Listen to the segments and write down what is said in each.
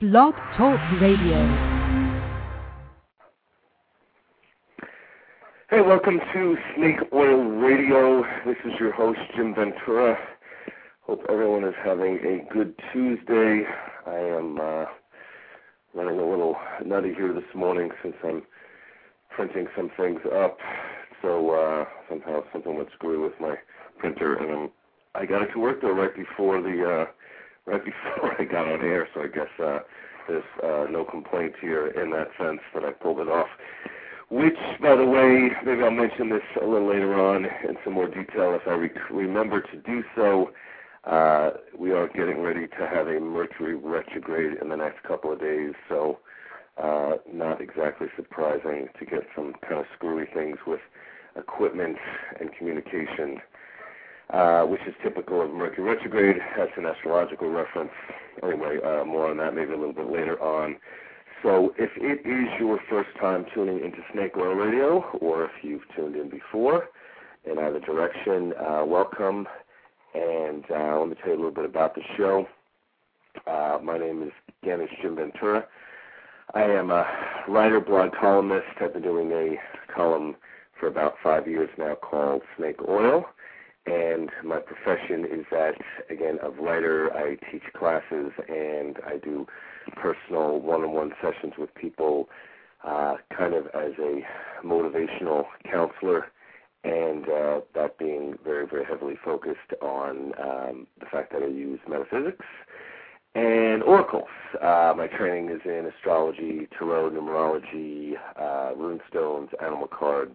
Blog Talk Radio. Hey, welcome to Snake Oil Radio. This is your host, Jim Ventura. Hope everyone is having a good Tuesday. I am running a little nutty here this morning since I'm printing some things up. So somehow something went screwy with my printer, and I got it to work though right before I got on air, so I guess there's no complaint here in that sense that I pulled it off, which, by the way, maybe I'll mention this a little later on in some more detail if I remember to do so. We are getting ready to have a Mercury retrograde in the next couple of days, so not exactly surprising to get some kind of screwy things with equipment and communication, which is typical of Mercury retrograde. That's an astrological reference. Anyway, more on that maybe a little bit later on. So if it is your first time tuning into Snake Oil Radio, or if you've tuned in before in either direction, welcome. And let me tell you a little bit about the show. My name is Ganesh Jim Ventura. I am a writer, blog columnist. I've been doing a column for about 5 years now called Snake Oil. And my profession is that, again, of writer. I teach classes, and I do personal one-on-one sessions with people kind of as a motivational counselor, and that being very, very heavily focused on the fact that I use metaphysics and oracles. My training is in astrology, tarot, numerology, runestones, animal cards,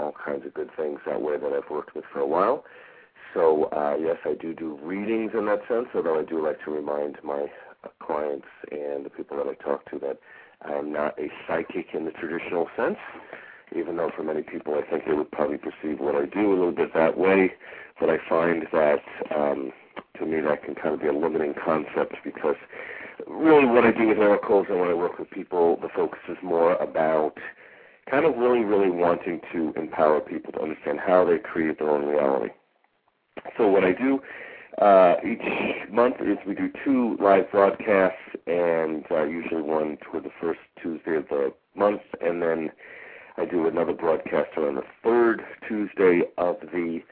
all kinds of good things that way that I've worked with for a while. So, yes, I do readings in that sense, although I do like to remind my clients and the people that I talk to that I am not a psychic in the traditional sense, even though for many people I think they would probably perceive what I do a little bit that way. But I find that, to me, that can kind of be a limiting concept, because really what I do with oracles and when I work with people, the focus is more about kind of really, really wanting to empower people to understand how they create their own reality. So what I do each month is we do 2 live broadcasts, and usually one toward the first Tuesday of the month, and then I do another broadcast on the third Tuesday of the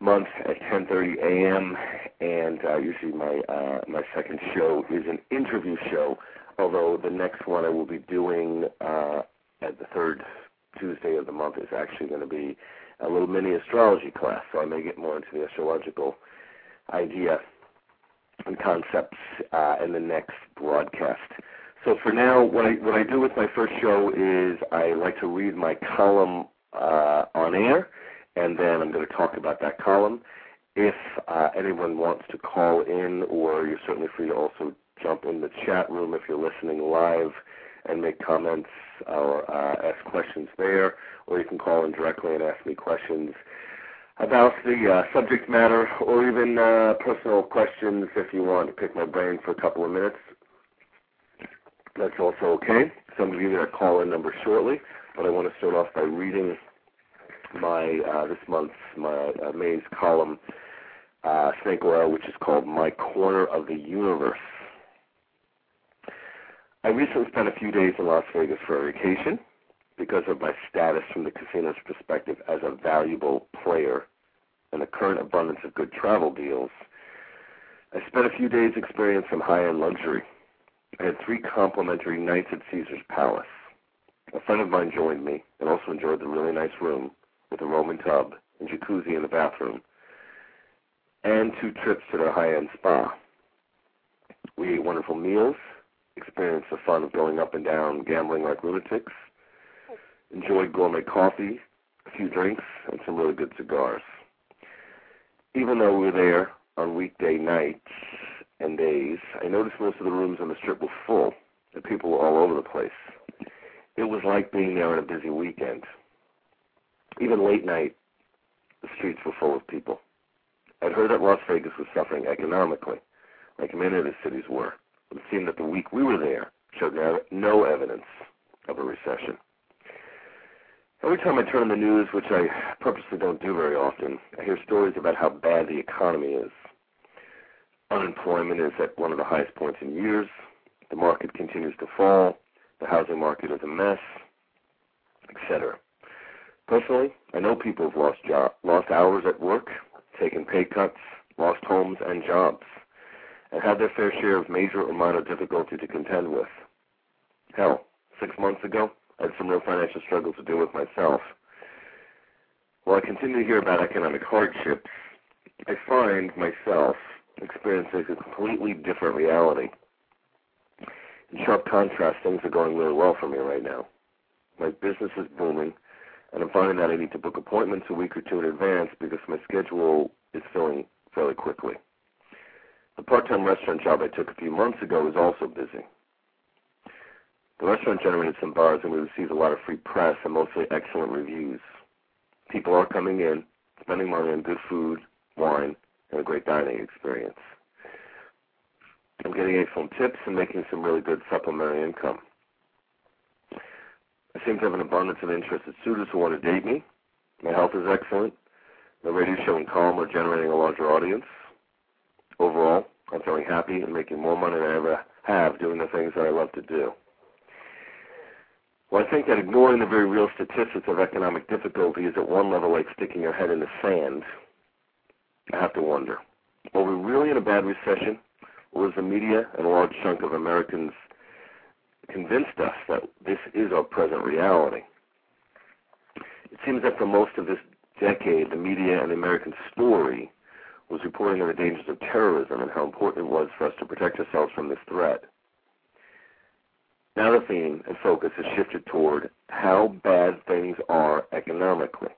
month at 10:30 a.m., and usually my second show is an interview show, although the next one I will be doing at the third Tuesday of the month is actually going to be a little mini astrology class, so I may get more into the astrological idea and concepts in the next broadcast. So for now, what I do with my first show is I like to read my column on air, and then I'm going to talk about that column. If anyone wants to call in, or you're certainly free to also jump in the chat room if you're listening live and make comments or ask questions there, or you can call in directly and ask me questions about the subject matter, or even personal questions if you want to pick my brain for a couple of minutes. That's also okay. So I'm going to give you a call-in number shortly, but I want to start off by reading my this month's May's column, Snake Oil, which is called My Corner of the Universe. I recently spent a few days in Las Vegas for a vacation because of my status from the casino's perspective as a valuable player and the current abundance of good travel deals. I spent a few days experiencing some high-end luxury. I had 3 complimentary nights at Caesar's Palace. A friend of mine joined me and also enjoyed the really nice room with a Roman tub and jacuzzi in the bathroom, and 2 trips to their high-end spa. We ate wonderful meals, experienced the fun of going up and down, gambling like lunatics, enjoyed gourmet coffee, a few drinks, and some really good cigars. Even though we were there on weekday nights and days, I noticed most of the rooms on the strip were full, and people were all over the place. It was like being there on a busy weekend. Even late night, the streets were full of people. I'd heard that Las Vegas was suffering economically, like many of the cities were. It seemed that the week we were there showed no evidence of a recession. Every time I turn on the news, which I purposely don't do very often, I hear stories about how bad the economy is. Unemployment is at one of the highest points in years. The market continues to fall. The housing market is a mess, etc. Personally, I know people have lost hours at work, taken pay cuts, lost homes and jobs, and had their fair share of major or minor difficulty to contend with. Hell, 6 months ago, I had some real financial struggles to deal with myself. While I continue to hear about economic hardships, I find myself experiencing a completely different reality. In sharp contrast, things are going really well for me right now. My business is booming, and I'm finding that I need to book appointments a week or two in advance because my schedule is filling fairly quickly. The part-time restaurant job I took a few months ago is also busy. The restaurant generated some bars, and we received a lot of free press and mostly excellent reviews. People are coming in, spending money on good food, wine, and a great dining experience. I'm getting excellent tips and making some really good supplementary income. I seem to have an abundance of interested suitors who want to date me. My health is excellent. My radio show and column are generating a larger audience. Overall, I'm feeling happy and making more money than I ever have doing the things that I love to do. Well, I think that ignoring the very real statistics of economic difficulty is at one level like sticking your head in the sand. I have to wonder, are we really in a bad recession, or is the media and a large chunk of Americans convinced us that this is our present reality? It seems that for most of this decade, the media and the American story was reporting on the dangers of terrorism and how important it was for us to protect ourselves from this threat. Now the theme and focus has shifted toward how bad things are economically.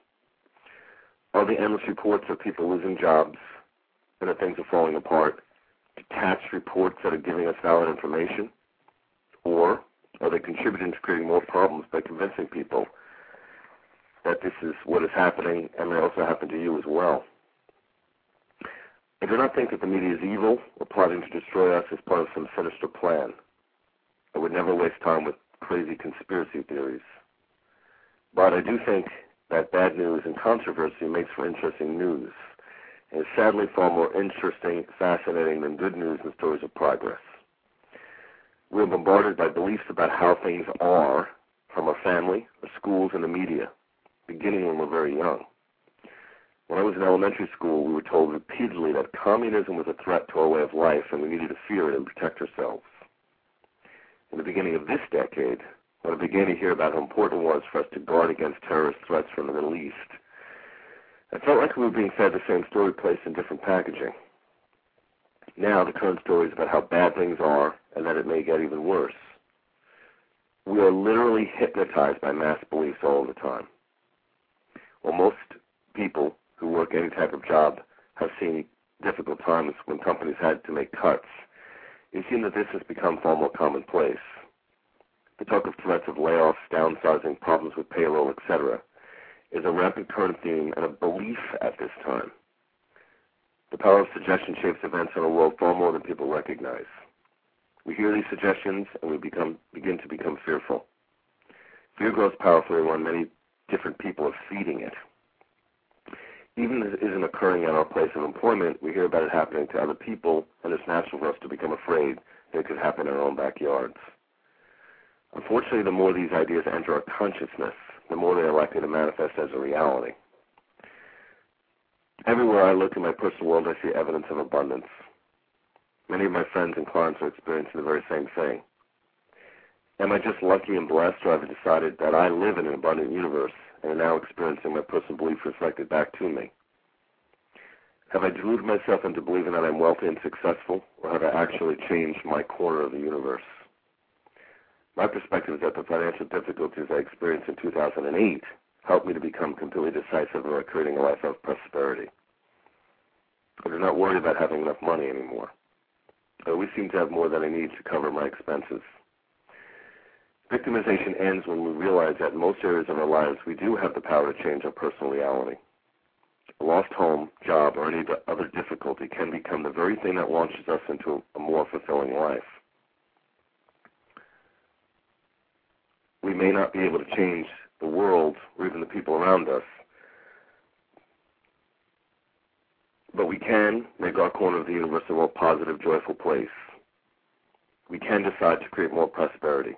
Are the endless reports of people losing jobs and that things are falling apart detached reports that are giving us valid information? Or are they contributing to creating more problems by convincing people that this is what is happening and may also happen to you as well? I do not think that the media is evil or plotting to destroy us as part of some sinister plan. I would never waste time with crazy conspiracy theories. But I do think that bad news and controversy makes for interesting news, and is sadly far more interesting, fascinating than good news and stories of progress. We are bombarded by beliefs about how things are from our family, our schools, and the media, beginning when we're very young. When I was in elementary school, we were told repeatedly that communism was a threat to our way of life, and we needed to fear it and protect ourselves. In the beginning of this decade, when I began to hear about how important it was for us to guard against terrorist threats from the Middle East, I felt like we were being fed the same story placed in different packaging. Now the current story is about how bad things are and that it may get even worse. We are literally hypnotized by mass beliefs all the time. Well, most people who work any type of job have seen difficult times when companies had to make cuts. It seems that this has become far more commonplace. The talk of threats of layoffs, downsizing, problems with payroll, etc., is a rampant current theme and a belief at this time. The power of suggestion shapes events in our world far more than people recognize. We hear these suggestions and we begin to become fearful. Fear grows powerfully when many different people are feeding it. Even if it isn't occurring at our place of employment, we hear about it happening to other people, and it's natural for us to become afraid that it could happen in our own backyards. Unfortunately, the more these ideas enter our consciousness, the more they are likely to manifest as a reality. Everywhere I look in my personal world, I see evidence of abundance. Many of my friends and clients are experiencing the very same thing. Am I just lucky and blessed, or have I decided that I live in an abundant universe and are now experiencing my personal belief reflected back to me? Have I deluded myself into believing that I'm wealthy and successful, or have I actually changed my corner of the universe? My perspective is that the financial difficulties I experienced in 2008 helped me to become completely decisive about creating a life of prosperity. I do not worry about having enough money anymore. I always seem to have more than I need to cover my expenses. Victimization ends when we realize that in most areas of our lives we do have the power to change our personal reality. A lost home, job, or any other difficulty can become the very thing that launches us into a more fulfilling life. We may not be able to change the world or even the people around us, But we can make our corner of the universe a more positive, joyful place. We can decide to create more prosperity.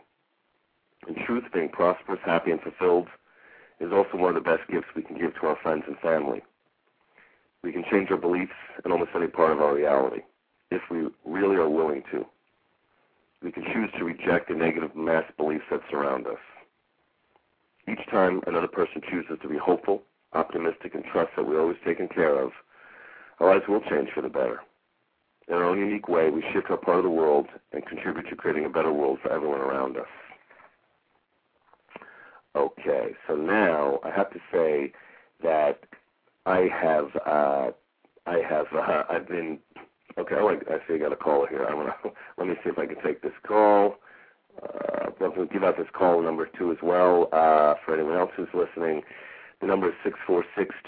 In truth, being prosperous, happy, and fulfilled is also one of the best gifts we can give to our friends and family. We can change our beliefs in almost any part of our reality, if we really are willing to. We can choose to reject the negative mass beliefs that surround us. Each time another person chooses to be hopeful, optimistic, and trust that we're always taken care of, our lives will change for the better. In our own unique way, we shift our part of the world and contribute to creating a better world for everyone around us. Okay, so now I have to say that I see I got a caller here. Let me see if I can take this call. I'm going to give out this call number too as well for anyone else who's listening. The number is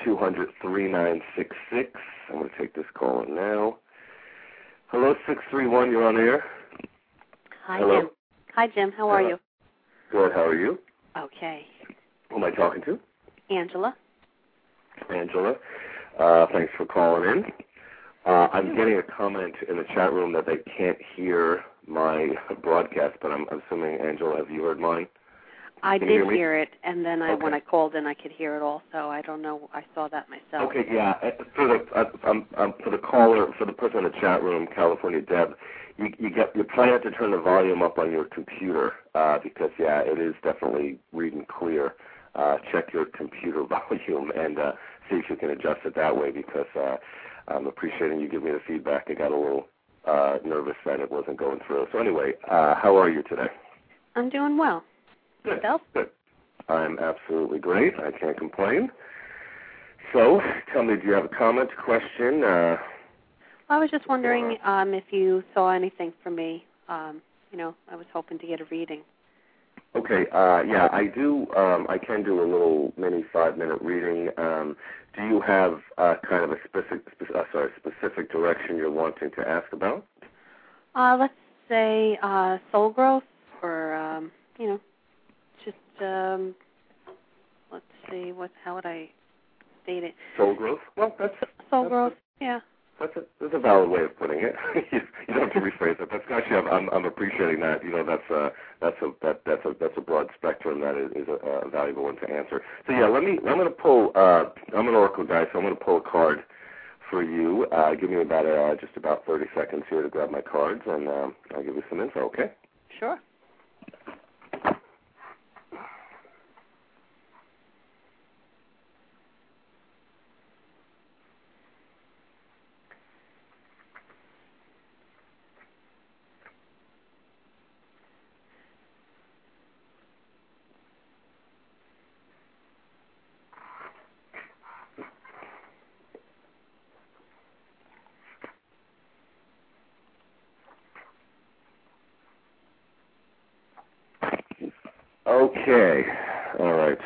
646-200-3966. I'm going to take this call now. Hello, 631, you're on air. Hi, hello. Jim. Hi, Jim. How are you? Good. How are you? Okay. Who am I talking to? Angela. Angela, thanks for calling in. I'm getting a comment in the chat room that they can't hear my broadcast, but I'm assuming, Angela, have you heard mine? I did hear it, and then when I called in, I could hear it also. I don't know. I saw that myself. Okay, yeah. For the caller, for the person in the chat room, California Deb, you probably have to turn the volume up on your computer because, yeah, it is definitely reading clear. Check your computer volume and see if you can adjust it that way because I'm appreciating you giving me the feedback. I got a little nervous that it wasn't going through. So anyway, how are you today? I'm doing well. Good. Good. I'm absolutely great. I can't complain. So tell me, do you have a comment, question? I was just wondering if you saw anything for me. I was hoping to get a reading. Okay. Yeah, I do. I can do a little mini 5-minute reading. Do you have kind of a specific direction you're wanting to ask about? Let's say soul growth or, let's see, how would I state it? Soul growth? Well, that's that's a valid way of putting it. You don't have to rephrase it. That's actually, I'm appreciating that. You know, that's a broad spectrum that is a valuable one to answer. So yeah, I'm an oracle guy, so I'm gonna pull a card for you. Give me about just about 30 seconds here to grab my cards, and I'll give you some info. Okay? Sure. Okay, all right.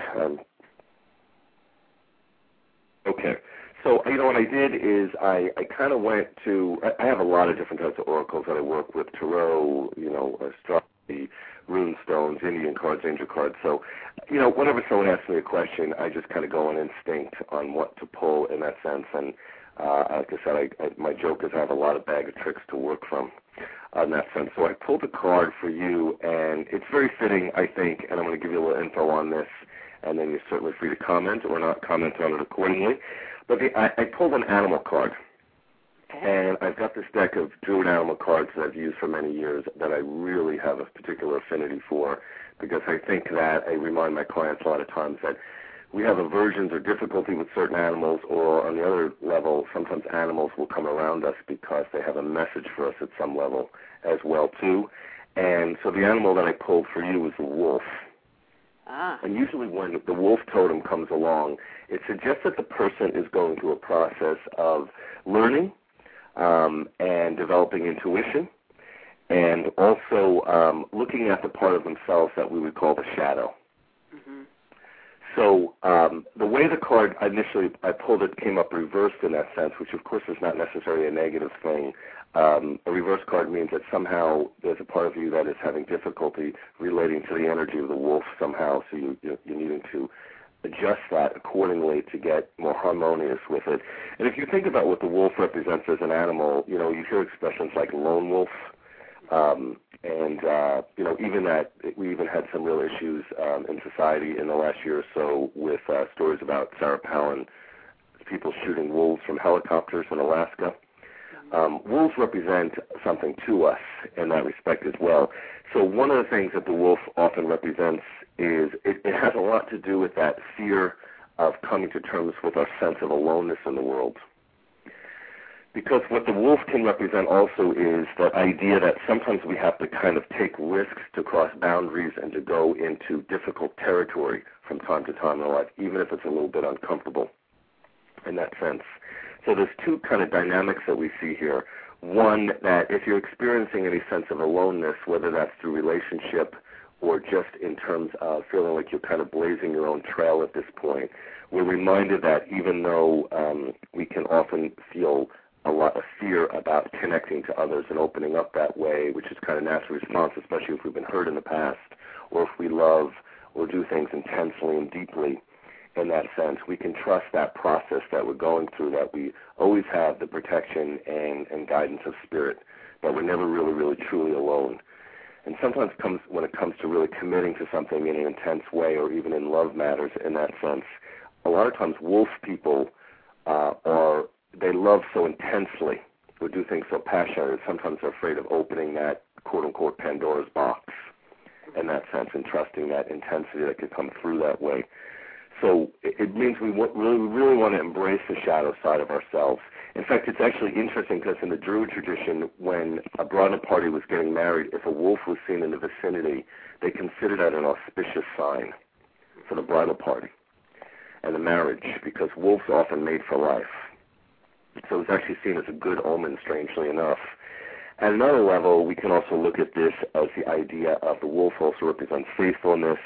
Okay, so what I did is I kind of went to. I have a lot of different types of oracles that I work with: tarot, astrology, rune stones, Indian cards, angel cards. So, whenever someone asks me a question, I just kind of go on instinct on what to pull in that sense. And like I said, my joke is I have a lot of bag of tricks to work from. In that sense. So I pulled a card for you, and it's very fitting, I think, and I'm going to give you a little info on this, and then you're certainly free to comment or not comment on it accordingly. But I pulled an animal card, and I've got this deck of druid animal cards that I've used for many years that I really have a particular affinity for because I think that I remind my clients a lot of times that we have aversions or difficulty with certain animals, or on the other level, sometimes animals will come around us because they have a message for us at some level as well, too. And so the animal that I pulled for you is the wolf. Ah. And usually when the wolf totem comes along, it suggests that the person is going through a process of learning and developing intuition and also looking at the part of themselves that we would call the shadow. So the way the card initially I pulled it came up reversed in that sense, which of course is not necessarily a negative thing. A reverse card means that somehow there's a part of you that is having difficulty relating to the energy of the wolf somehow, so you're needing to adjust that accordingly to get more harmonious with it. And if you think about what the wolf represents as an animal, you know, you hear expressions like lone wolf, you know, even that we even had some real issues in society in the last year or so with stories about Sarah Palin, people shooting wolves from helicopters in Alaska. Wolves represent something to us in that respect as well. So one of the things that the wolf often represents is it has a lot to do with that fear of coming to terms with our sense of aloneness in the world. Because what the wolf can represent also is that idea that sometimes we have to kind of take risks to cross boundaries and to go into difficult territory from time to time in our life, even if it's a little bit uncomfortable in that sense. So there's two kind of dynamics that we see here. One, that if you're experiencing any sense of aloneness, whether that's through relationship or just in terms of feeling like you're kind of blazing your own trail at this point, we're reminded that even though we can often feel a lot of fear about connecting to others and opening up that way, which is kind of a natural response, especially if we've been hurt in the past or if we love or do things intensely and deeply. In that sense, we can trust that process that we're going through, that we always have the protection and guidance of spirit, that we're never really, really truly alone. And sometimes when it comes to really committing to something in an intense way or even in love matters in that sense, a lot of times wolf people they love so intensely or do things so passionately that sometimes they're afraid of opening that quote-unquote Pandora's box in that sense and trusting that intensity that could come through that way. So it means we really want to embrace the shadow side of ourselves. In fact, it's actually interesting because in the Druid tradition, when a bridal party was getting married, if a wolf was seen in the vicinity, they considered that an auspicious sign for the bridal party and the marriage, because wolves are often mate for life. So it's actually seen as a good omen, strangely enough. At another level, we can also look at this as the idea of the wolf also represents faithfulness,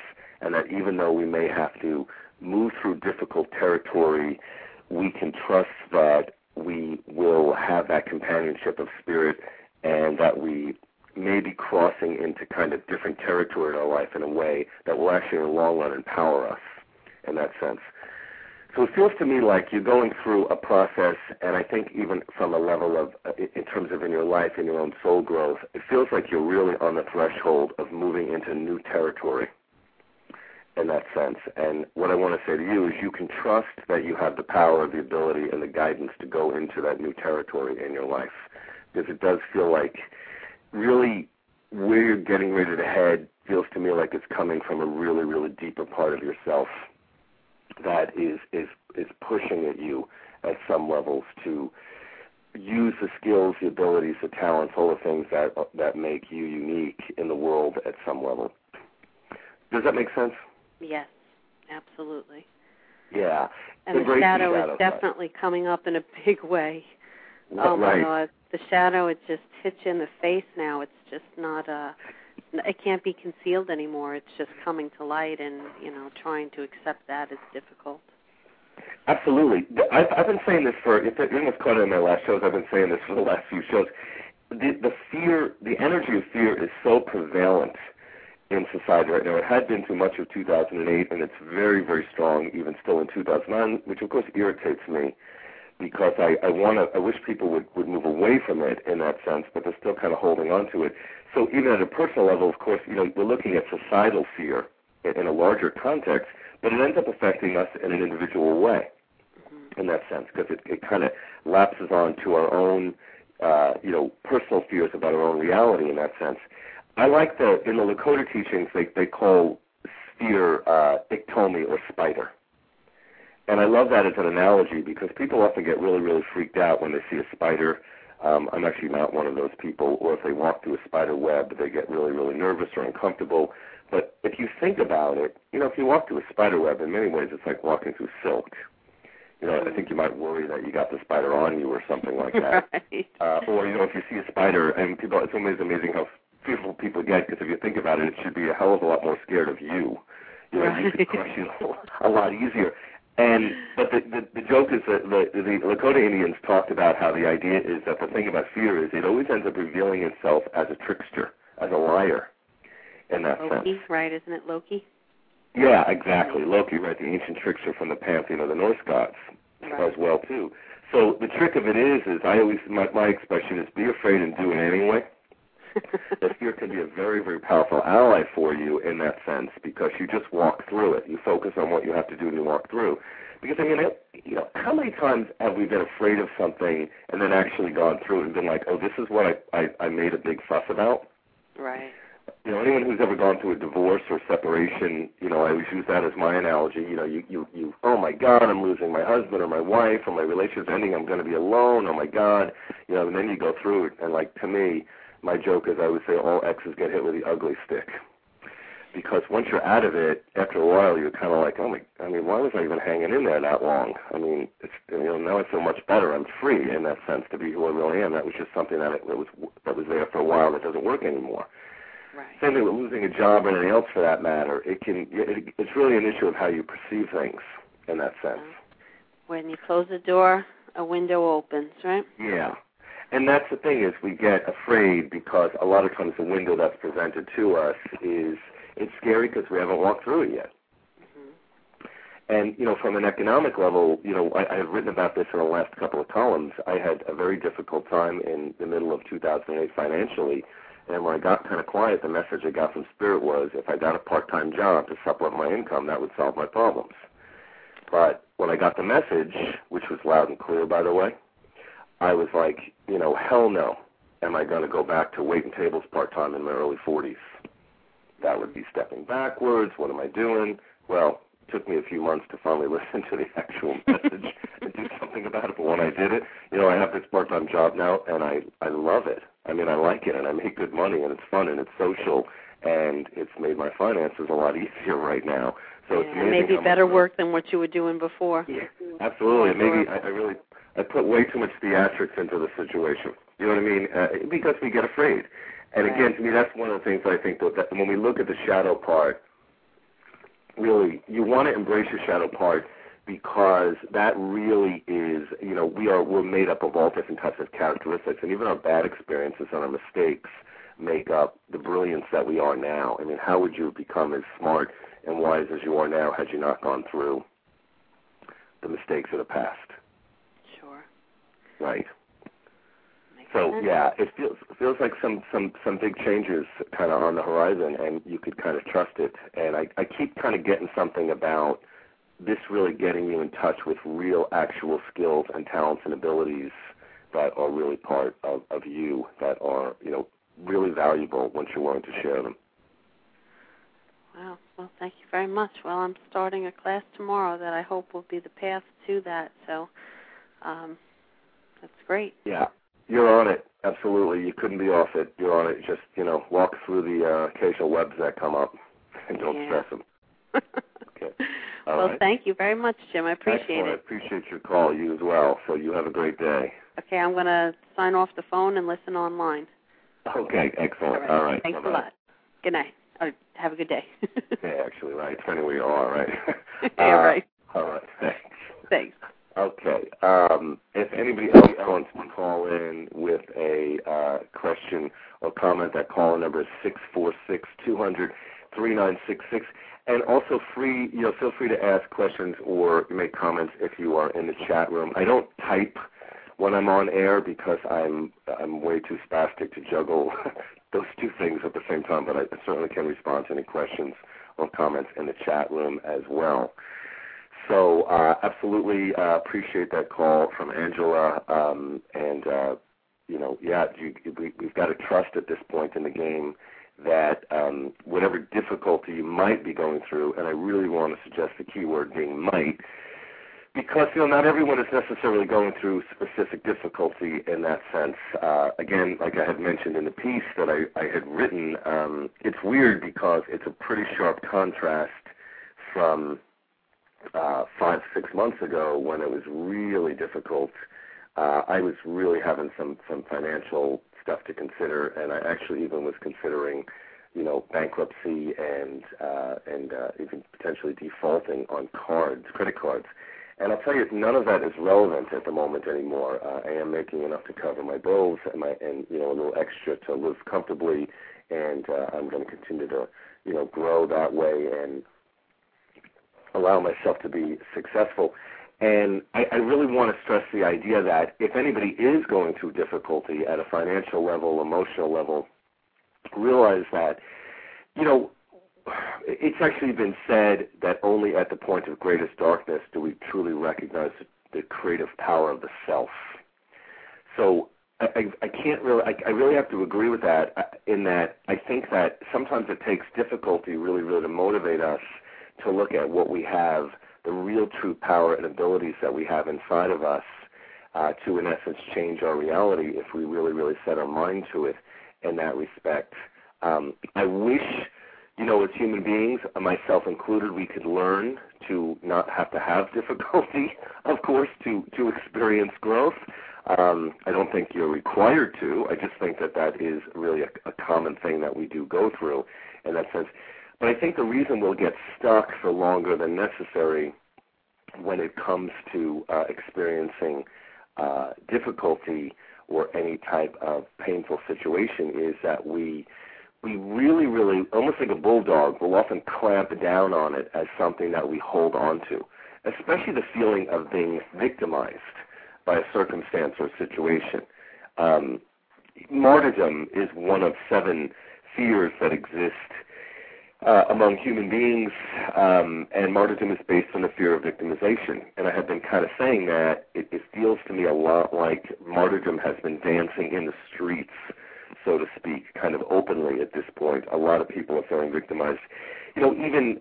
and that even though we may have to move through difficult territory, we can trust that we will have that companionship of spirit and that we may be crossing into kind of different territory in our life in a way that will actually in the long run empower us in that sense. So it feels to me like you're going through a process, and I think even from a level of, in terms of in your life, in your own soul growth, it feels like you're really on the threshold of moving into new territory. In that sense. And what I want to say to you is you can trust that you have the power, the ability, and the guidance to go into that new territory in your life. Because it does feel like really where you're getting ready to head feels to me like it's coming from a really, really deeper part of yourself that is pushing at you at some levels to use the skills, the abilities, the talents, all the things that make you unique in the world at some level. Does that make sense? Yes, absolutely. Yeah. And the shadow is definitely coming up in a big way. Oh, my God. The shadow, it just hits you in the face now. It's just not it can't be concealed anymore. It's just coming to light, and, you know, trying to accept that is difficult. Absolutely. I've been saying this I've been saying this for the last few shows. The fear, the energy of fear is so prevalent in society right now. It had been through much of 2008, and it's very, very strong even still in 2009, which of course irritates me because I wish people would move away from it in that sense, but they're still kind of holding on to it. So even at a personal level, of course, you know, we're looking at societal fear in a larger context, but it ends up affecting us in an individual way in that sense because it kind of lapses on to our own, you know, personal fears about our own reality in that sense. I like in the Lakota teachings, they call fear Iktomi or spider. And I love that as an analogy because people often get really, really freaked out when they see a spider. I'm actually not one of those people. Or if they walk through a spider web, they get really, really nervous or uncomfortable. But if you think about it, you know, if you walk through a spider web, in many ways it's like walking through silk. You know, I think you might worry that you got the spider on you or something like that. Right. Or, you know, if you see a spider, and people, it's always amazing how fearful people get, because if you think about it, it should be a hell of a lot more scared of you. You know, you could crush you a lot easier. But the joke is that the Lakota Indians talked about how the idea is that the thing about fear is it always ends up revealing itself as a trickster, as a liar, in that sense. Loki, right? Isn't it Loki? Yeah, exactly. Loki, right, the ancient trickster from the pantheon of the Norse gods as well, too. So the trick of it is I always, my expression is be afraid and do it anyway. The fear can be a very, very powerful ally for you in that sense because you just walk through it. You focus on what you have to do and you walk through. Because, I mean, how many times have we been afraid of something and then actually gone through it and been like, oh, this is what I made a big fuss about? Right. You know, anyone who's ever gone through a divorce or separation, I always use that as my analogy. You oh, my God, I'm losing my husband or my wife or my relationship's ending. I'm going to be alone. Oh, my God. And then you go through it. And, to me, my joke is I would say all exes get hit with the ugly stick. Because once you're out of it, after a while, you're kind of like, oh, my, I mean, why was I even hanging in there that long? I mean, it's, now I feel much better. I'm free in that sense to be who I really am. That was just something that was there for a while that doesn't work anymore. Right. Same thing with losing a job or anything else for that matter. It's really an issue of how you perceive things in that sense. When you close the door, a window opens, right? Yeah. And that's the thing is we get afraid because a lot of times the window that's presented to us is – it's scary because we haven't walked through it yet. Mm-hmm. And, from an economic level, I have written about this in the last couple of columns. I had a very difficult time in the middle of 2008 financially, and when I got kind of quiet, the message I got from Spirit was if I got a part-time job to supplement my income, that would solve my problems. But when I got the message, which was loud and clear, by the way, I was like, hell no, am I going to go back to waiting tables part-time in my early 40s. That would be stepping backwards. What am I doing? Well, it took me a few months to finally listen to the actual message and do something about it. But when I did it, I have this part-time job now, and I love it. I mean, I like it, and I make good money, and it's fun, and it's social, and it's made my finances a lot easier right now. So it's amazing. Maybe better work than what you were doing before. Yeah, absolutely. Maybe I put way too much theatrics into the situation. You know what I mean? Because we get afraid. And again, to me, that's one of the things I think that when we look at the shadow part, really, you want to embrace your shadow part because that really is, we're made up of all different types of characteristics, and even our bad experiences and our mistakes make up the brilliance that we are now. I mean, how would you have become as smart and wise as you are now had you not gone through the mistakes of the past? Sure. Right. So, yeah, it feels like some big changes kind of on the horizon, and you could kind of trust it. And I keep kind of getting something about this really getting you in touch with real actual skills and talents and abilities that are really part of you, that are, really valuable once you're willing to share them. Wow. Well, thank you very much. Well, I'm starting a class tomorrow that I hope will be the path to that. So that's great. Yeah. You're on it, absolutely. You couldn't be off it. You're on it. Just, walk through the occasional webs that come up and don't stress them. Okay. Well, right. Thank you very much, Jim. I appreciate it. I appreciate your call, you as well. So you have a great day. Okay, I'm going to sign off the phone and listen online. Okay, excellent. All right. Thanks a lot. Good night. Have a good day. Yeah, actually, right. Depending where you are, right? Yeah, right. All right, thanks. Okay. If anybody else wants to call in with a question or comment, that call number is 646-200-3966. And also feel free to ask questions or make comments if you are in the chat room. I don't type when I'm on air because I'm way too spastic to juggle those two things at the same time, but I certainly can respond to any questions or comments in the chat room as well. So absolutely appreciate that call from Angela. We've got to trust at this point in the game that whatever difficulty you might be going through, and I really want to suggest the key word being might, because, not everyone is necessarily going through specific difficulty in that sense. Again, like I had mentioned in the piece that I had written, it's weird because it's a pretty sharp contrast from 5-6 months ago when it was really difficult. I was really having some financial stuff to consider, and I actually even was considering, bankruptcy and even potentially defaulting on credit cards. And I'll tell you, none of that is relevant at the moment anymore. I am making enough to cover my bills and a little extra to live comfortably, and I'm going to continue to grow that way and allow myself to be successful. And I really want to stress the idea that if anybody is going through difficulty at a financial level, emotional level, realize that, you know, it's actually been said that only at the point of greatest darkness do we truly recognize the creative power of the self. So I can't really, I really have to agree with that, in that I think that sometimes it takes difficulty really, really to motivate us to look at what we have, the real true power and abilities that we have inside of us to, in essence, change our reality if we really, really set our mind to it in that respect. I wish, you know, as human beings, myself included, we could learn to not have to have difficulty, of course, to experience growth. I don't think you're required to. I just think that that is really a common thing that we do go through in that sense. But I think the reason we'll get stuck for longer than necessary when it comes to experiencing difficulty or any type of painful situation is that we really, really, almost like a bulldog, will often clamp down on it as something that we hold on to, especially the feeling of being victimized by a circumstance or situation. Martyrdom is one of 7 fears that exist among human beings, and martyrdom is based on the fear of victimization. And I have been kind of saying that it feels to me a lot like martyrdom has been dancing in the streets, so to speak, kind of openly at this point. A lot of people are feeling victimized. You know, even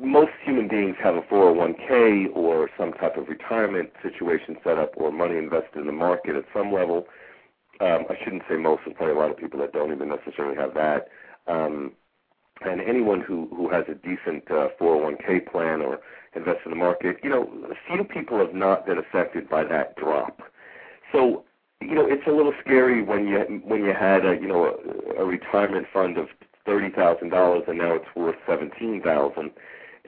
most human beings have a 401k or some type of retirement situation set up or money invested in the market at some level. I shouldn't say most, there's probably a lot of people that don't even necessarily have that. And anyone who has a decent 401k plan or invests in the market, you know, few people have not been affected by that drop. So, you know, it's a little scary when you had a retirement fund of $30,000 and now it's worth $17,000.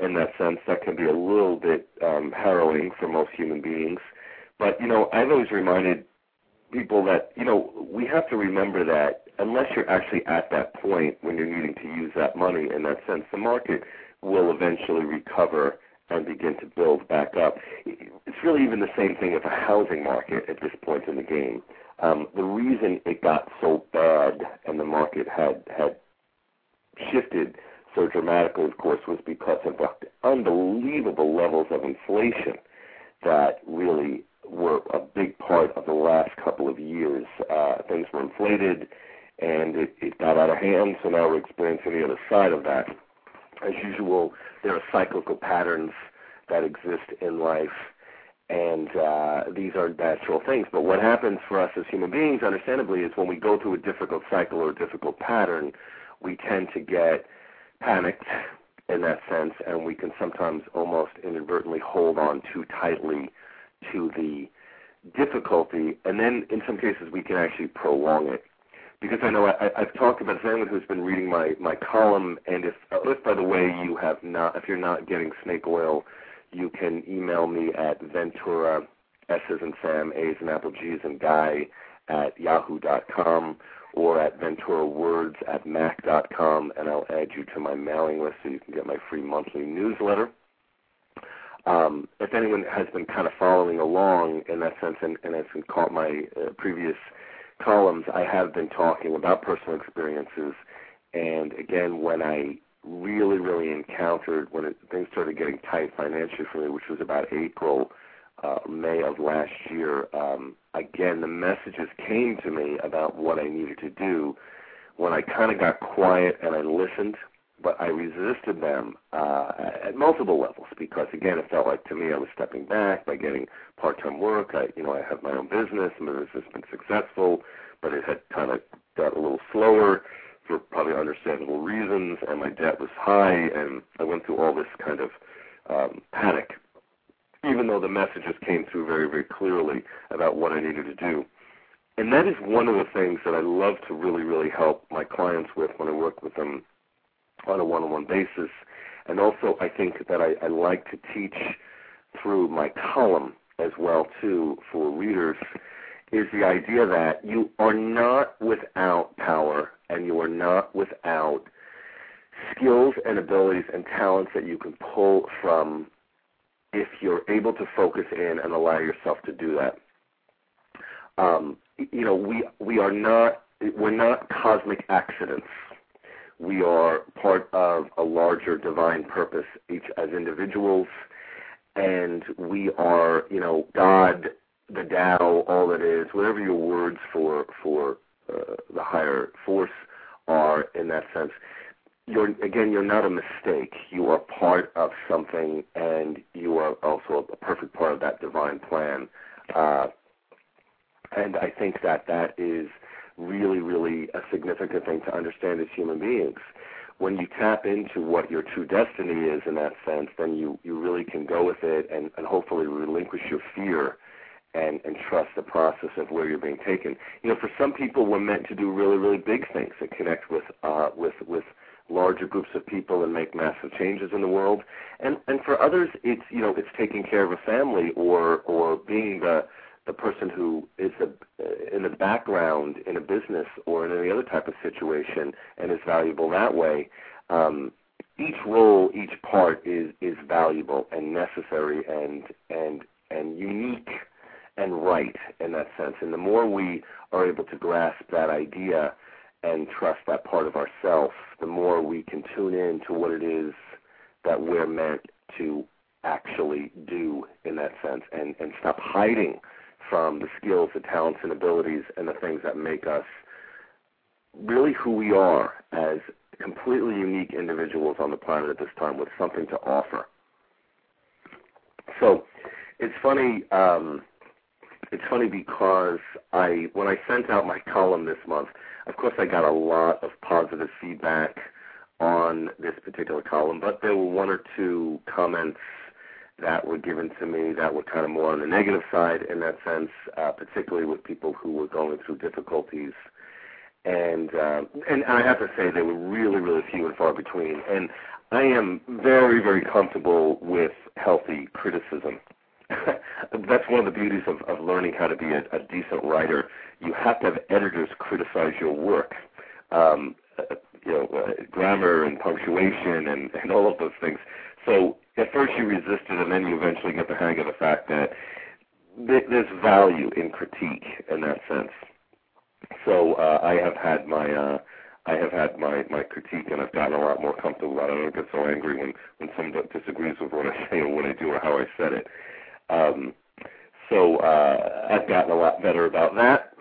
In that sense, that can be a little bit harrowing for most human beings. But, you know, I've always reminded people that, you know, we have to remember that unless you're actually at that point when you're needing to use that money, in that sense, the market will eventually recover and begin to build back up. It's really even the same thing as a housing market at this point in the game. The reason it got so bad and the market had shifted so dramatically, of course, was because of the unbelievable levels of inflation that really were a big part of the last couple of years. Things were inflated, and it got out of hand, so now we're experiencing the other side of that. As usual, there are cyclical patterns that exist in life, and these are natural things. But what happens for us as human beings, understandably, is when we go through a difficult cycle or a difficult pattern, we tend to get panicked in that sense, and we can sometimes almost inadvertently hold on too tightly to the difficulty, and then in some cases we can actually prolong it. Because I know I've talked about, anyone who's been reading my column, and if by the way you have not, if you're not getting snake oil, you can email me at Ventura, S as in Sam, A as in Apple, G as in Guy, at yahoo.com, or at venturawords@mac.com, and I'll add you to my mailing list so you can get my free monthly newsletter. If anyone has been kind of following along in that sense and has been caught my previous columns, I have been talking about personal experiences. And again, when I really, really encountered, things started getting tight financially for me, which was about April, May of last year, again, the messages came to me about what I needed to do. When I kind of got quiet and I listened, but I resisted them at multiple levels because, again, it felt like to me I was stepping back by getting part-time work. I have my own business. My business has been successful, but it had kind of got a little slower for probably understandable reasons, and my debt was high, and I went through all this kind of panic, even though the messages came through very, very clearly about what I needed to do. And that is one of the things that I love to really, really help my clients with when I work with them on a one-on-one basis. And also I think that I like to teach through my column as well too for readers is the idea that you are not without power and you are not without skills and abilities and talents that you can pull from if you're able to focus in and allow yourself to do that. You know, we're not cosmic accidents. We are part of a larger divine purpose, each as individuals, and we are, you know, God, the Tao, all that is, whatever your words for the higher force are in that sense. You're not a mistake. You are part of something, and you are also a perfect part of that divine plan. And I think that is really, really a significant thing to understand as human beings. When you tap into what your true destiny is in that sense, then you really can go with it and hopefully relinquish your fear and trust the process of where you're being taken. You know, for some people, we're meant to do really, really big things that connect with larger groups of people and make massive changes in the world. And for others, it's, you know, it's taking care of a family or being the person who is in the background in a business or in any other type of situation and is valuable that way. Each role, each part is valuable and necessary and unique and right in that sense. And the more we are able to grasp that idea and trust that part of ourself, the more we can tune in to what it is that we're meant to actually do in that sense and stop hiding from the skills, the talents, and abilities and the things that make us really who we are as completely unique individuals on the planet at this time with something to offer. So it's funny, because when I sent out my column this month, of course I got a lot of positive feedback on this particular column, but there were one or two comments that were given to me that were kind of more on the negative side in that sense, particularly with people who were going through difficulties. And I have to say they were really, really few and far between. And I am very, very comfortable with healthy criticism. That's one of the beauties of learning how to be a decent writer. You have to have editors criticize your work. Grammar and punctuation and all of those things. So at first you resist it, and then you eventually get the hang of the fact that there's value in critique in that sense. So I have had my critique, and I've gotten a lot more comfortable about it. I don't get so angry when someone disagrees with what I say or what I do or how I said it. So I've gotten a lot better about that.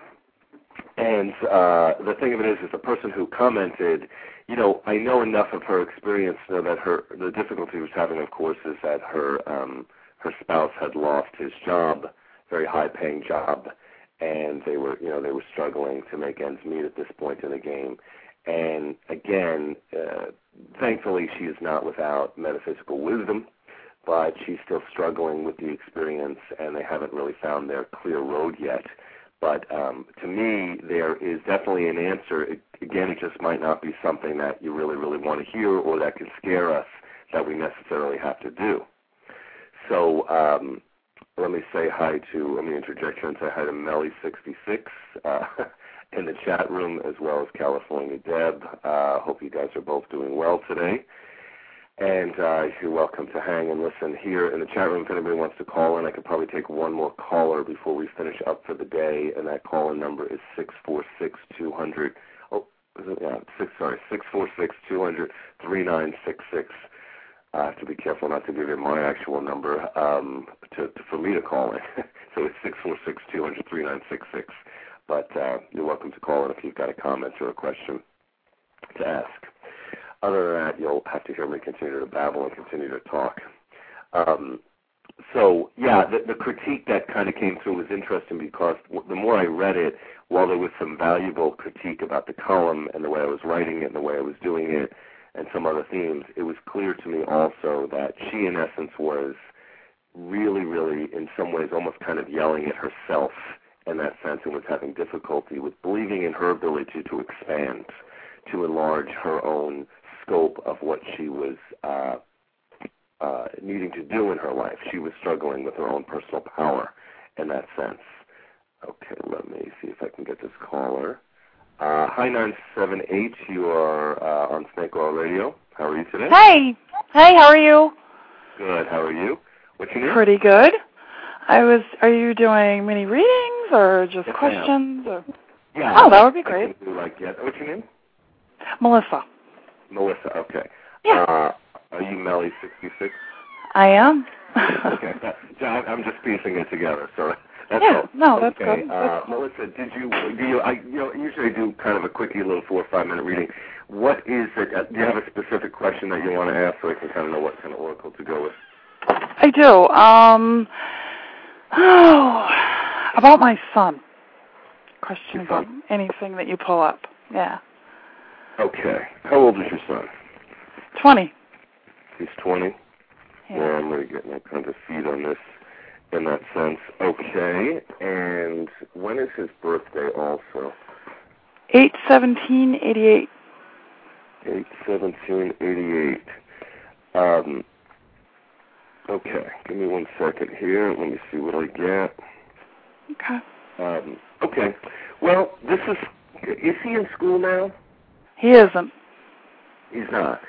And the thing of it is the person who commented, you know, I know enough of her experience to know that the difficulty she was having, of course, is that her spouse had lost his job, very high-paying job, and they were struggling to make ends meet at this point in the game. And again, thankfully, she is not without metaphysical wisdom, but she's still struggling with the experience, and they haven't really found their clear road yet. But to me, there is definitely an answer. It just might not be something that you really, really want to hear or that can scare us that we necessarily have to do. So let me say hi to, let me interject here and say hi to Melly66 in the chat room, as well as California Deb. Hope you guys are both doing well today. And you're welcome to hang and listen here in the chat room if anybody wants to call in. I could probably take one more caller before we finish up for the day, and that call-in number is 646-200. Oh, yeah, 646-200-3966. I have to be careful not to give you my actual number for me to call in. So it's 646-200-3966. But you're welcome to call in if you've got a comment or a question to ask. Other than that, you'll have to hear me continue to babble and continue to talk. So, yeah, the critique that kind of came through was interesting because the more I read it, while there was some valuable critique about the column and the way I was writing it and the way I was doing it and some other themes, it was clear to me also that she, in essence, was really, really, in some ways, almost kind of yelling at herself in that sense and was having difficulty with believing in her ability to expand, to enlarge her own scope of what she was needing to do in her life. She was struggling with her own personal power in that sense. Okay, let me see if I can get this caller. Hi, 978. You are on Snake Oil Radio. How are you today? Hey. Hey, how are you? Good. How are you? What's your name? Pretty good. Are you doing mini readings or just questions? Or? Yeah. Oh, that would be great. What's your name? Melissa. Melissa, okay. Yeah. Are you Melly 66? I am. Okay. I'm just piecing it together, so that's all. No, that's okay. Good. Melissa, I usually do kind of a quickie little 4 or 5 minute reading. What is it? Do you have a specific question that you want to ask so I can kind of know what kind of oracle to go with? I do. About my son. Question about anything that you pull up. Yeah. Okay. How old is your son? 20. He's 20? Yeah. Well, I'm really getting all kinds of feed on this in that sense. Okay. And when is his birthday also? 8/17/88. 8/17/88. Okay, give me 1 second here. Let me see what I get. Okay. Okay. Well, is he in school now? He isn't. He's not.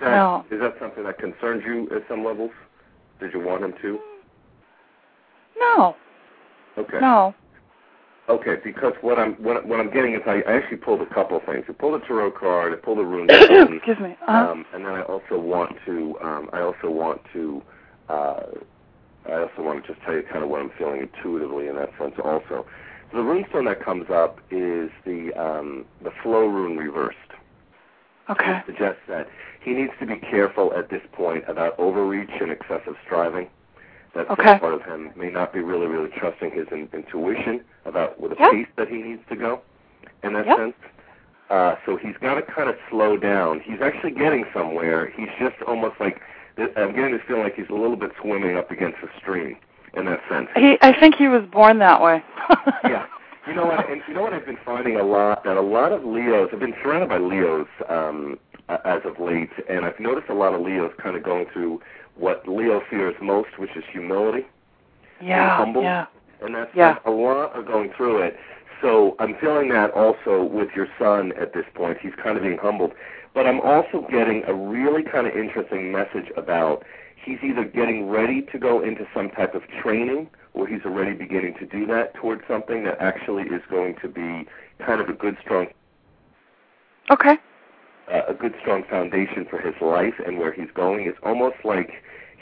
No. Is that something that concerns you at some levels? Did you want him to? No. Okay. No. Okay, because what I'm getting is I actually pulled a couple of things. I pulled a tarot card. I pulled a rune. Excuse me. Uh-huh. And then I also want to just tell you kind of what I'm feeling intuitively in that sense also. So the runestone that comes up is the flow rune reversed. Okay. It suggests that he needs to be careful at this point about overreach and excessive striving. That part of him may not be really, really trusting his intuition about the pace that he needs to go in that sense. So he's got to kind of slow down. He's actually getting somewhere. He's just almost like... I'm getting this feeling like he's a little bit swimming up against the stream in that sense. I think he was born that way. Yeah. You know what? And you know what I've been finding a lot? That a lot of Leos, I've been surrounded by Leos as of late, and I've noticed a lot of Leos kind of going through what Leo fears most, which is humility. Yeah. And humble. Yeah. And that's a lot are going through it. So I'm feeling that also with your son at this point. He's kind of being humbled. But I'm also getting a really kind of interesting message about he's either getting ready to go into some type of training or he's already beginning to do that towards something that actually is going to be kind of a good, strong foundation for his life and where he's going. It's almost like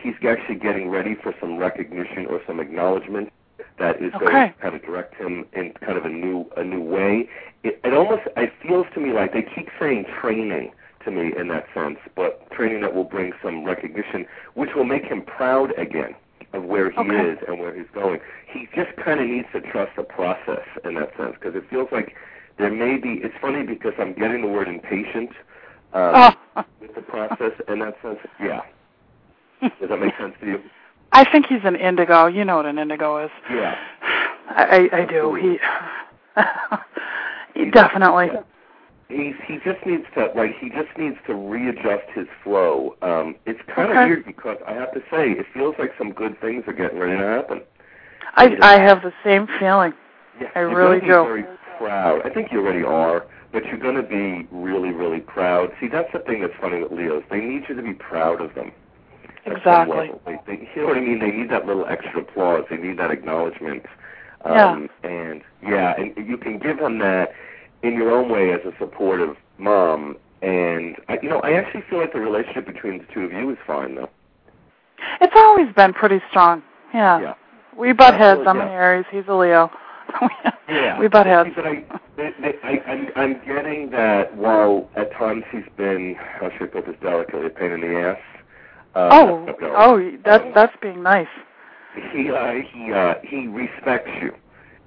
he's actually getting ready for some recognition or some acknowledgement that is going to kind of direct him in kind of a new way. It feels to me like they keep saying training to me in that sense, but training that will bring some recognition, which will make him proud again of where he is and where he's going. He just kind of needs to trust the process in that sense, because it feels like there may be, it's funny because I'm getting the word impatient with the process in that sense. Yeah. Does that make sense to you? I think he's an indigo. You know what an indigo is. Yeah. I do. He definitely. Yeah. He just needs to readjust his flow. It's kind of weird because I have to say it feels like some good things are getting ready to happen. I have the same feeling. Yeah, I really do. You're going to be very proud. I think you already are, but you're going to be really, really proud. See, that's the thing that's funny with Leos. They need you to be proud of them. Exactly. You know what I mean? They need that little extra applause. They need that acknowledgement. And you can give them that in your own way as a supportive mom. And, I actually feel like the relationship between the two of you is fine, though. It's always been pretty strong. Yeah. We butt heads. I'm an Aries. He's a Leo. We butt heads. But I'm getting that while at times he's been, how should I put this delicately, a pain in the ass. That's being nice. He respects you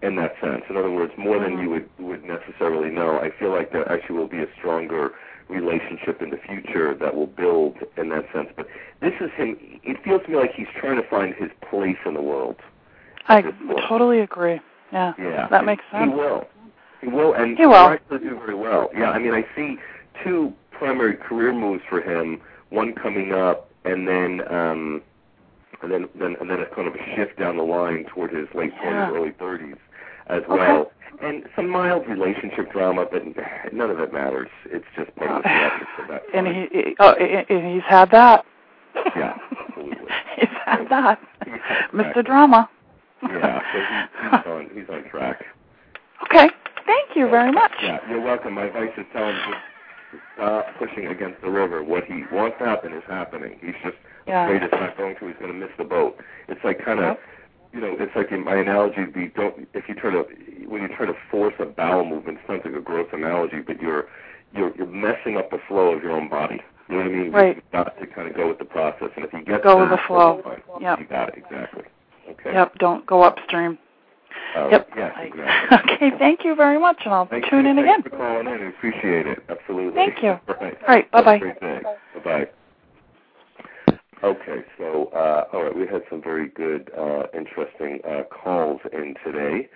in that sense. In other words, more than you would necessarily know. I feel like there actually will be a stronger relationship in the future that will build in that sense. But this is him. It feels to me like he's trying to find his place in the world. I totally agree. Yeah. That makes sense. He will, and he will actually do very well. Yeah, I mean, I see two primary career moves for him. One coming up. And then a kind of a shift down the line toward his late 20s, early 30s as well. And some mild relationship drama, but none of it matters. It's just part of the theatrics of that. And he's had that. Yeah, absolutely. he's That's us. Mr. Drama. Yeah, so he's on track. Okay. Thank you very much. Yeah, you're welcome. My advice is tell him to stop pushing against the river. What he wants to happen is happening. He's just afraid it's not going to. He's going to miss the boat. It's like kind of, it's like in my analogy would be when you try to force a bowel movement. It sounds like a gross analogy, but you're messing up the flow of your own body. You know what I mean? Right. You've got to kind of go with the process, and if you get go with the flow, you got it exactly. Okay. Yep. Don't go upstream. Yep. Yes, exactly. Okay, thank you very much, and I'll tune in again. Thanks for calling in. I appreciate it. Absolutely. Thank you. Right. All right, bye-bye. Bye-bye. Okay, so, all right, we had some very good, interesting calls in today.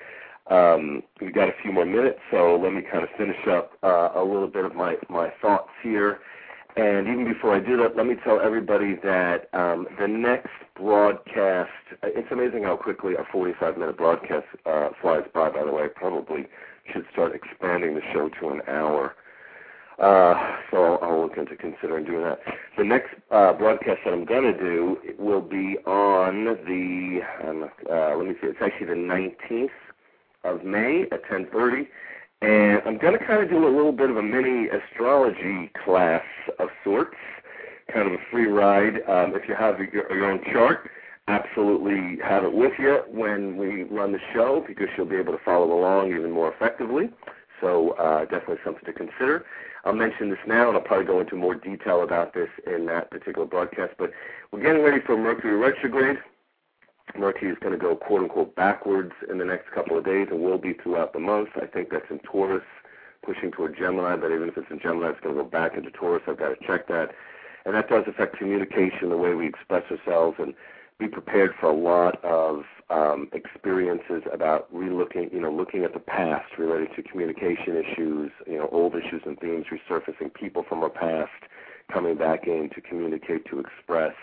We've got a few more minutes, so let me kind of finish up a little bit of my thoughts here. And even before I do that, let me tell everybody that the next broadcast, it's amazing how quickly a 45-minute broadcast flies by the way. I probably should start expanding the show to an hour. So I'll look into considering doing that. The next broadcast that I'm going to do will be on the, let me see, it's actually the 19th of May at 10:30. And I'm going to kind of do a little bit of a mini astrology class of sorts, kind of a free ride. If you have your own chart, absolutely have it with you when we run the show because you'll be able to follow along even more effectively. So definitely something to consider. I'll mention this now, and I'll probably go into more detail about this in that particular broadcast. But we're getting ready for Mercury retrograde. Mercury is going to go, quote-unquote, backwards in the next couple of days and will be throughout the month. I think that's in Taurus, pushing toward Gemini, but even if it's in Gemini, it's going to go back into Taurus. I've got to check that. And that does affect communication, the way we express ourselves, and be prepared for a lot of experiences about relooking, looking at the past related to communication issues, old issues and themes, resurfacing people from our past, coming back in to communicate, to express,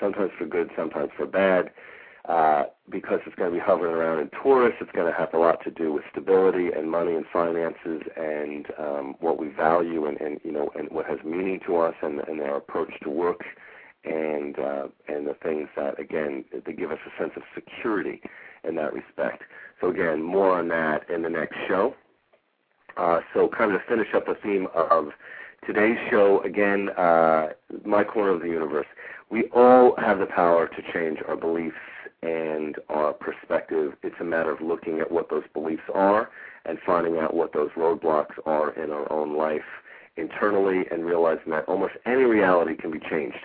sometimes for good, sometimes for bad. Because it's going to be hovering around in Taurus, it's going to have a lot to do with stability and money and finances and what we value and what has meaning to us and our approach to work and the things that, again, they give us a sense of security in that respect. So, again, more on that in the next show. So kind of to finish up the theme of today's show, again, my corner of the universe, we all have the power to change our beliefs and our perspective. It's a matter of looking at what those beliefs are and finding out what those roadblocks are in our own life internally and realizing that almost any reality can be changed.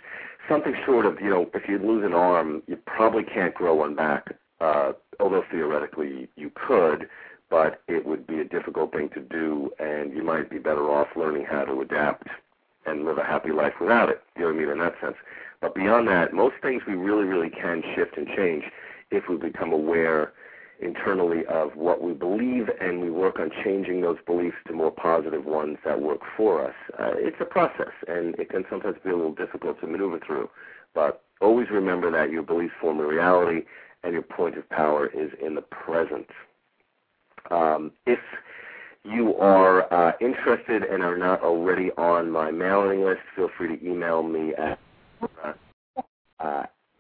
Something short of, if you lose an arm, you probably can't grow one back, although theoretically you could, but it would be a difficult thing to do, and you might be better off learning how to adapt and live a happy life without it, in that sense. But beyond that, most things we really, really can shift and change if we become aware internally of what we believe and we work on changing those beliefs to more positive ones that work for us. It's a process, and it can sometimes be a little difficult to maneuver through. But always remember that your beliefs form a reality, and your point of power is in the present. If you are interested and are not already on my mailing list, feel free to email me at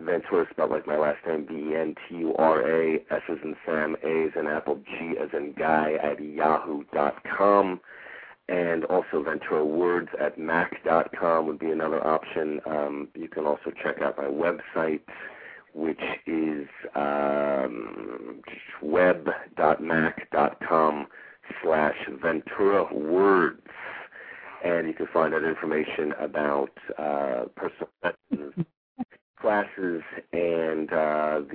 Ventura, spelled like my last name, Ventura, S as in Sam, A as in Apple, G as in Guy, at yahoo.com. And also VenturaWords at mac.com would be another option. You can also check out my website, which is web.mac.com/VenturaWords. And you can find out information about personal lessons, classes, and the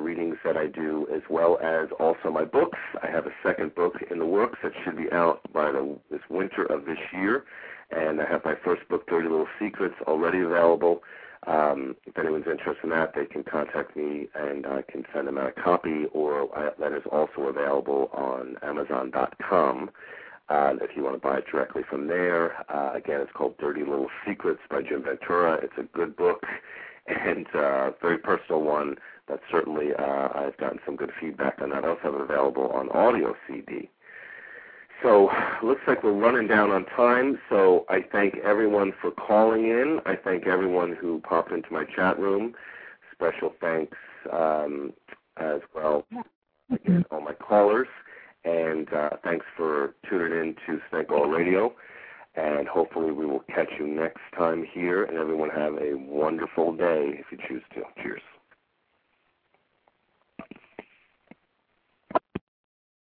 readings that I do, as well as also my books. I have a second book in the works that should be out by this winter of this year. And I have my first book, Dirty Little Secrets, already available. If anyone's interested in that, they can contact me, and I can send them out a copy, or that is also available on Amazon.com. If you want to buy it directly from there, again, it's called Dirty Little Secrets by Jim Ventura. It's a good book and a very personal one, but certainly I've gotten some good feedback on that. I also have it available on audio CD. So looks like we're running down on time, so I thank everyone for calling in. I thank everyone who popped into my chat room. special thanks as well again, all my callers. And thanks for tuning in to Snake Oil Radio. And hopefully we will catch you next time here. And everyone have a wonderful day if you choose to. Cheers.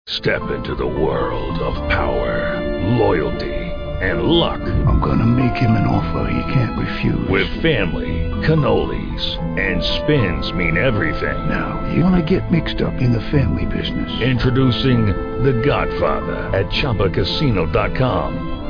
Step into the world of power, loyalty, and luck. I'm going to make him an offer he can't refuse. With family, cannolis, and spins mean everything. Now, you want to get mixed up in the family business. Introducing The Godfather at ChumbaCasino.com.